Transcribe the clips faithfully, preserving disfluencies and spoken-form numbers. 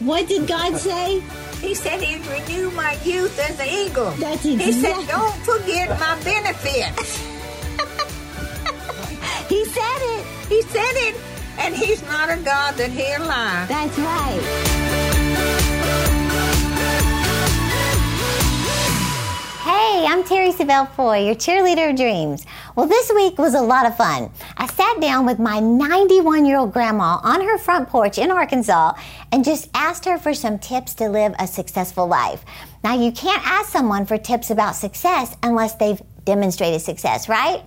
What did God say? He said he'd renew my youth as an eagle. That's exactly. He said, don't forget my benefits. He said it. He said it. And he's not a God that he'll lie. That's right. Hey, I'm Terri Savelle Foy, your cheerleader of dreams. Well, this week was a lot of fun. I sat down with my ninety-one-year-old grandma on her front porch in Arkansas and just asked her for some tips to live a successful life. Now, you can't ask someone for tips about success unless they've demonstrated success, right?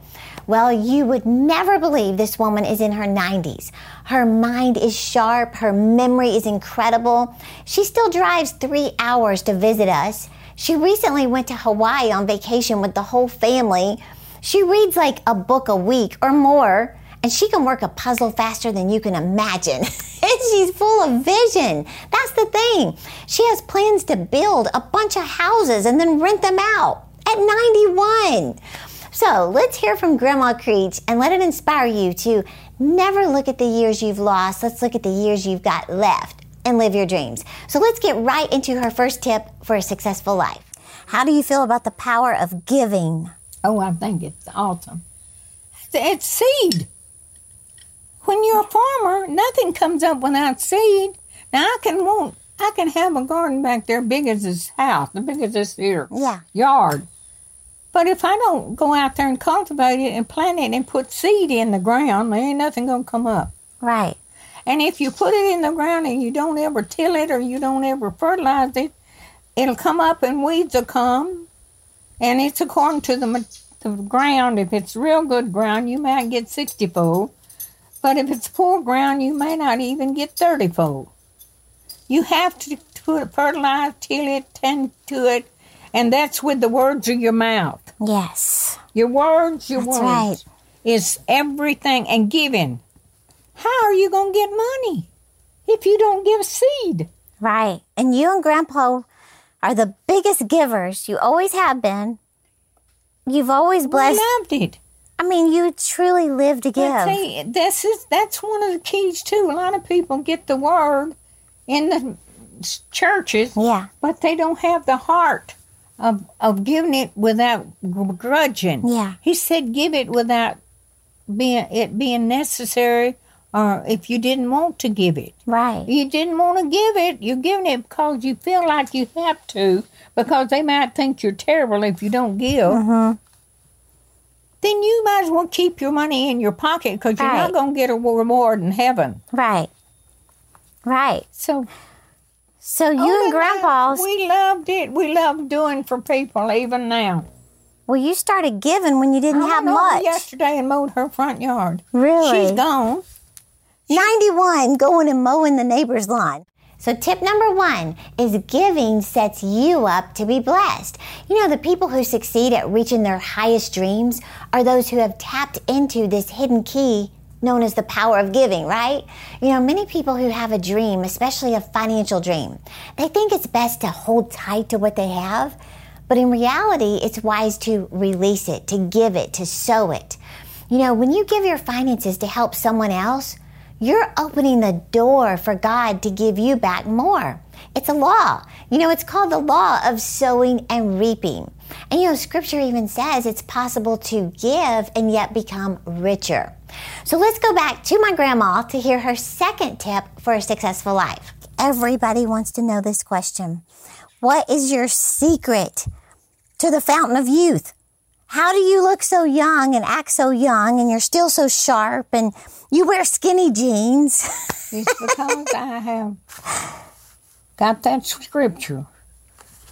Well, you would never believe this woman is in her nineties. Her mind is sharp. Her memory is incredible. She still drives three hours to visit us. She recently went to Hawaii on vacation with the whole family. She reads like a book a week or more, and she can work a puzzle faster than you can imagine. And she's full of vision. That's the thing. She has plans to build a bunch of houses and then rent them out at ninety-one. So let's hear from Grandma Creech and let it inspire you to never look at the years you've lost. Let's look at the years you've got left and live your dreams. So let's get right into her first tip for a successful life. How do you feel about the power of giving? Oh, I think it's awesome. It's seed. When you're a farmer, nothing comes up without seed. Now, I can want, I can have a garden back there big as this house, as big as this here yeah. yard. But if I don't go out there and cultivate it and plant it and put seed in the ground, there ain't nothing going to come up. Right. And if you put it in the ground and you don't ever till it or you don't ever fertilize it, it'll come up and weeds will come. And it's according to the, the ground. If it's real good ground, you might get sixty-fold. But if it's poor ground, you may not even get thirty-fold. You have to put, fertilize, till it, tend to it, and that's with the words of your mouth. Yes. Your words, your that's words. Right. Is everything. And giving. How are you going to get money if you don't give seed? Right. And you and Grandpa are the biggest givers. You always have been. You've always blessed. We loved it. I mean, you truly live to give. But see, this is, that's one of the keys, too. A lot of people get the word in the churches, yeah. but they don't have the heart of of giving it without grudging. Yeah. He said give it without being it being necessary or if you didn't want to give it. Right. You didn't want to give it. You're giving it because you feel like you have to, because they might think you're terrible if you don't give. Mm-hmm. Then you might as well keep your money in your pocket because you're right. not going to get a reward in heaven. Right. Right. So so you oh, and Grandpa... We loved it. We loved doing for people even now. Well, you started giving when you didn't I have much. Yesterday and mowed her front yard. Really? She's gone. ninety-one going and mowing the neighbor's lawn. So tip number one is giving sets you up to be blessed. You know, the people who succeed at reaching their highest dreams are those who have tapped into this hidden key known as the power of giving, right? You know, many people who have a dream, especially a financial dream, they think it's best to hold tight to what they have, but in reality, it's wise to release it, to give it, to sow it. You know, when you give your finances to help someone else, you're opening the door for God to give you back more. It's a law. You know, it's called the law of sowing and reaping. And, you know, Scripture even says it's possible to give and yet become richer. So let's go back to my grandma to hear her second tip for a successful life. Everybody wants to know this question. What is your secret to the fountain of youth? How do you look so young and act so young and you're still so sharp and you wear skinny jeans? It's because I have got that scripture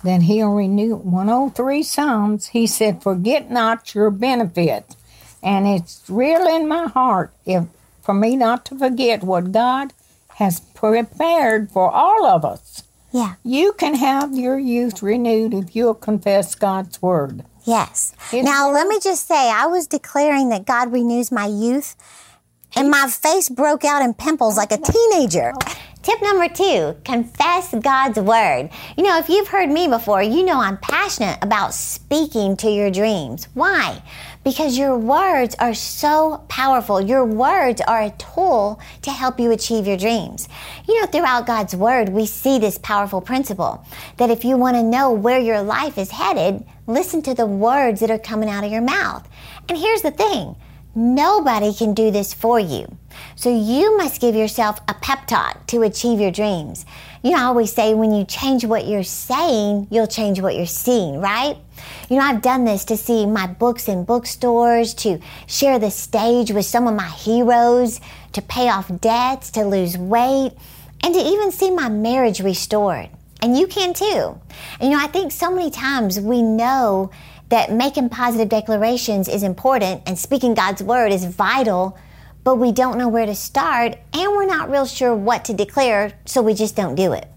that he'll renew. one oh three Psalms, he said, forget not your benefit. And it's real in my heart if for me not to forget what God has prepared for all of us. Yeah. You can have your youth renewed if you'll confess God's word. Yes. It's now, let me just say, I was declaring that God renews my youth, and my face broke out in pimples like a teenager. Tip number two, confess God's word. You know, if you've heard me before, you know I'm passionate about speaking to your dreams. Why? because your words are so powerful. Your words are a tool to help you achieve your dreams. You know, throughout God's word, we see this powerful principle that if you want to know where your life is headed, listen to the words that are coming out of your mouth. And here's the thing. Nobody can do this for you. So you must give yourself a pep talk to achieve your dreams. You know, I always say when you change what you're saying, you'll change what you're seeing, right? You know, I've done this to see my books in bookstores, to share the stage with some of my heroes, to pay off debts, to lose weight, and to even see my marriage restored. And you can too. And, you know, I think so many times we know that making positive declarations is important and speaking God's word is vital, but we don't know where to start and we're not real sure what to declare, so we just don't do it.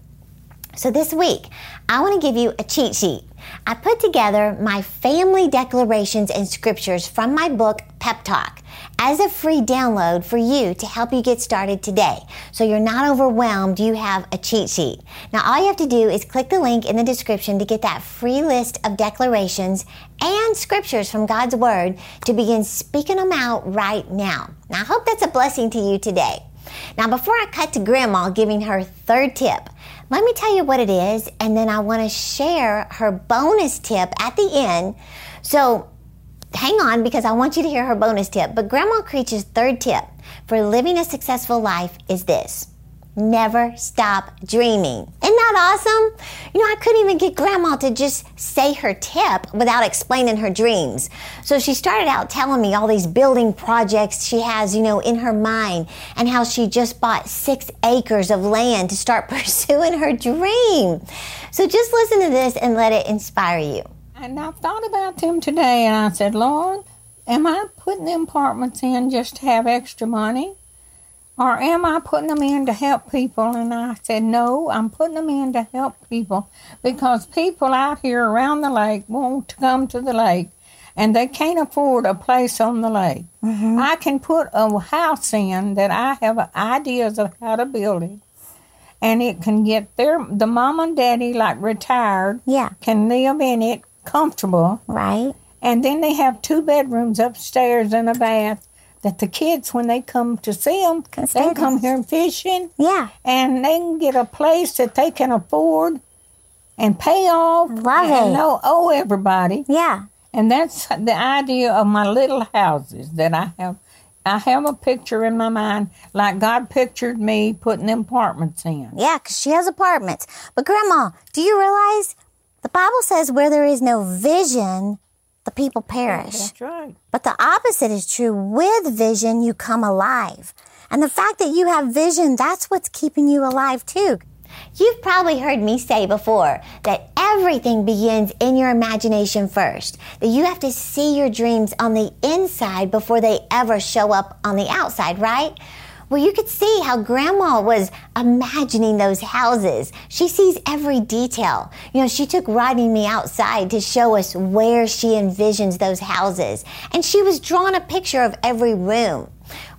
So this week, I want to give you a cheat sheet. I put together my family declarations and scriptures from my book, Pep Talk, as a free download for you to help you get started today. So you're not overwhelmed, you have a cheat sheet. Now all you have to do is click the link in the description to get that free list of declarations and scriptures from God's Word to begin speaking them out right now. Now I hope that's a blessing to you today. Now before I cut to Grandma giving her third tip, let me tell you what it is, and then I want to share her bonus tip at the end. So hang on, because I want you to hear her bonus tip. But Grandma Creech's third tip for living a successful life is this. Never stop dreaming. Isn't that awesome? You know, I couldn't even get Grandma to just say her tip without explaining her dreams. So she started out telling me all these building projects she has, you know, in her mind, and how she just bought six acres of land to start pursuing her dream. So just listen to this and let it inspire you. And I thought about them today, and I said, Lord, am I putting the apartments in just to have extra money? Or am I putting them in to help people? And I said, no, I'm putting them in to help people, because people out here around the lake want to come to the lake and they can't afford a place on the lake. Mm-hmm. I can put a house in that I have ideas of how to build it, and it can get their, the mom and daddy, like retired, yeah, can live in it comfortable. Right. And then they have two bedrooms upstairs and a bath, that the kids, when they come to see them, they come here fishing. Yeah. And they can get a place that they can afford and pay off. Right. And no owe everybody. Yeah. And that's the idea of my little houses that I have. I have a picture in my mind, like God pictured me putting apartments in. Yeah, because she has apartments. But, Grandma, do you realize the Bible says where there is no vision, the people perish. That's right. But the opposite is true. With vision, you come alive. And the fact that you have vision, that's what's keeping you alive too. You've probably heard me say before that everything begins in your imagination first, that you have to see your dreams on the inside before they ever show up on the outside, right? Well, you could see how Grandma was imagining those houses. She sees every detail. You know, she took Rodney and me outside to show us where she envisions those houses. And she was drawing a picture of every room.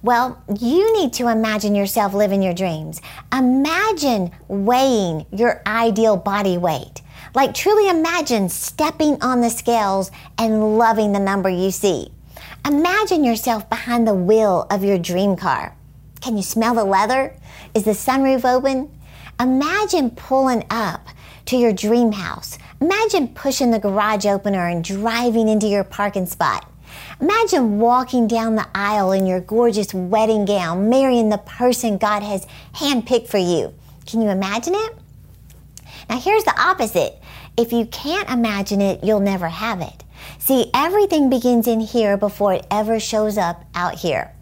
Well, you need to imagine yourself living your dreams. Imagine weighing your ideal body weight. Like, truly imagine stepping on the scales and loving the number you see. Imagine yourself behind the wheel of your dream car. Can you smell the leather? Is the sunroof open? Imagine pulling up to your dream house. Imagine pushing the garage opener and driving into your parking spot. Imagine walking down the aisle in your gorgeous wedding gown, marrying the person God has handpicked for you. Can you imagine it? Now here's the opposite. If you can't imagine it, you'll never have it. See, everything begins in here before it ever shows up out here.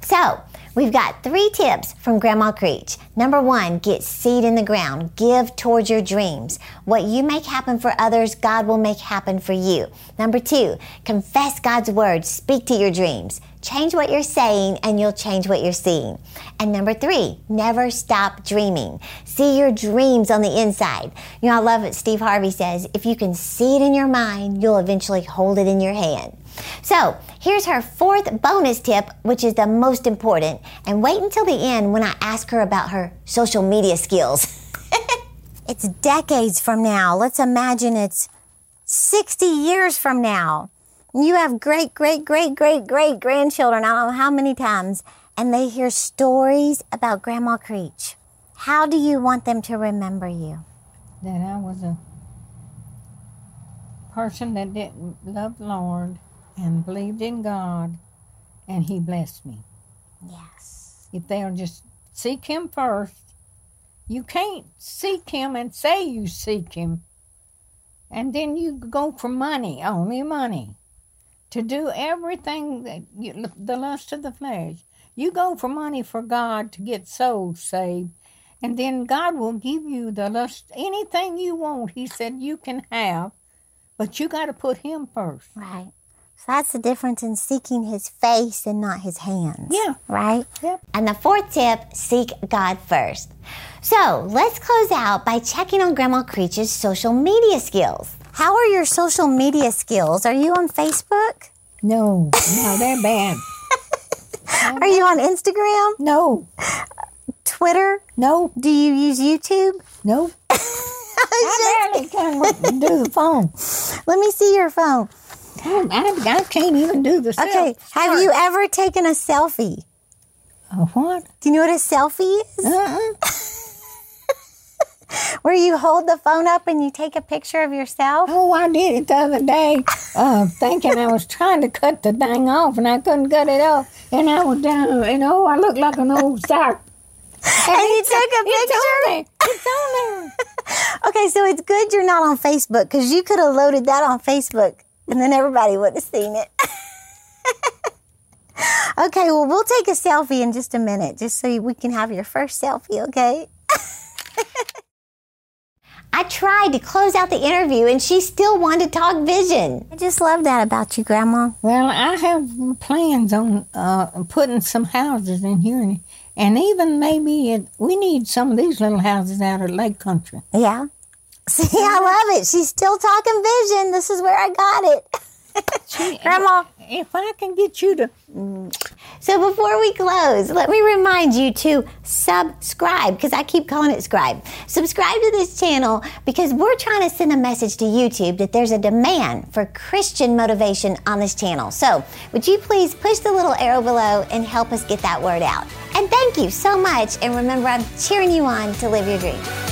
So, we've got three tips from Grandma Creech. Number one, get seed in the ground. Give towards your dreams. What you make happen for others, God will make happen for you. Number two, confess God's word. Speak to your dreams. Change what you're saying and you'll change what you're seeing. And number three, never stop dreaming. See your dreams on the inside. You know, I love what Steve Harvey says. If you can see it in your mind, you'll eventually hold it in your hand. So here's her fourth bonus tip, which is the most important. And wait until the end when I ask her about her social media skills. It's decades from now. Let's imagine it's sixty years from now. You have great, great, great, great, great grandchildren. I don't know how many times. And they hear stories about Grandma Creech. How do you want them to remember you? That I was a person that didn't love the Lord and believed in God, and He blessed me. Yes. If they'll just seek Him first. You can't seek Him and say you seek Him, and then you go for money, only money, to do everything, that you, the lust of the flesh. You go for money for God to get souls saved, and then God will give you the lust, anything you want, He said you can have, but you got to put Him first. Right. So that's the difference in seeking His face and not His hands. Yeah. Right? Yep. And the fourth tip, seek God first. So let's close out by checking on Grandma Creech's social media skills. How are your social media skills? Are you on Facebook? No. No, they're bad. Are you on Instagram? No. Twitter? No. Do you use YouTube? No. I barely can do the phone. Let me see your phone. I, I, I can't even do the selfie. Okay. Have Sorry. you ever taken a selfie? A what? Do you know what a selfie is? Uh-uh. Where you hold the phone up and you take a picture of yourself? Oh, I did it the other day, uh, thinking I was trying to cut the thing off, and I couldn't cut it off. And I was down, and oh, I looked like an old sock. And, and you took a picture? It's on there. Okay, so it's good you're not on Facebook, because you could have loaded that on Facebook, and then everybody would have seen it. Okay, well, we'll take a selfie in just a minute, just so we can have your first selfie, okay? I tried to close out the interview, and she still wanted to talk vision. I just love that about you, Grandma. Well, I have plans on uh, putting some houses in here, and even maybe it, we need some of these little houses out at Lake Country. Yeah. See, I love it. She's still talking vision. This is where I got it. She, Grandma. If I can get you to... So before we close, let me remind you to subscribe, because I keep calling it scribe. Subscribe to this channel, because we're trying to send a message to YouTube that there's a demand for Christian motivation on this channel. So would you please push the little arrow below and help us get that word out? And thank you so much. And remember, I'm cheering you on to live your dream.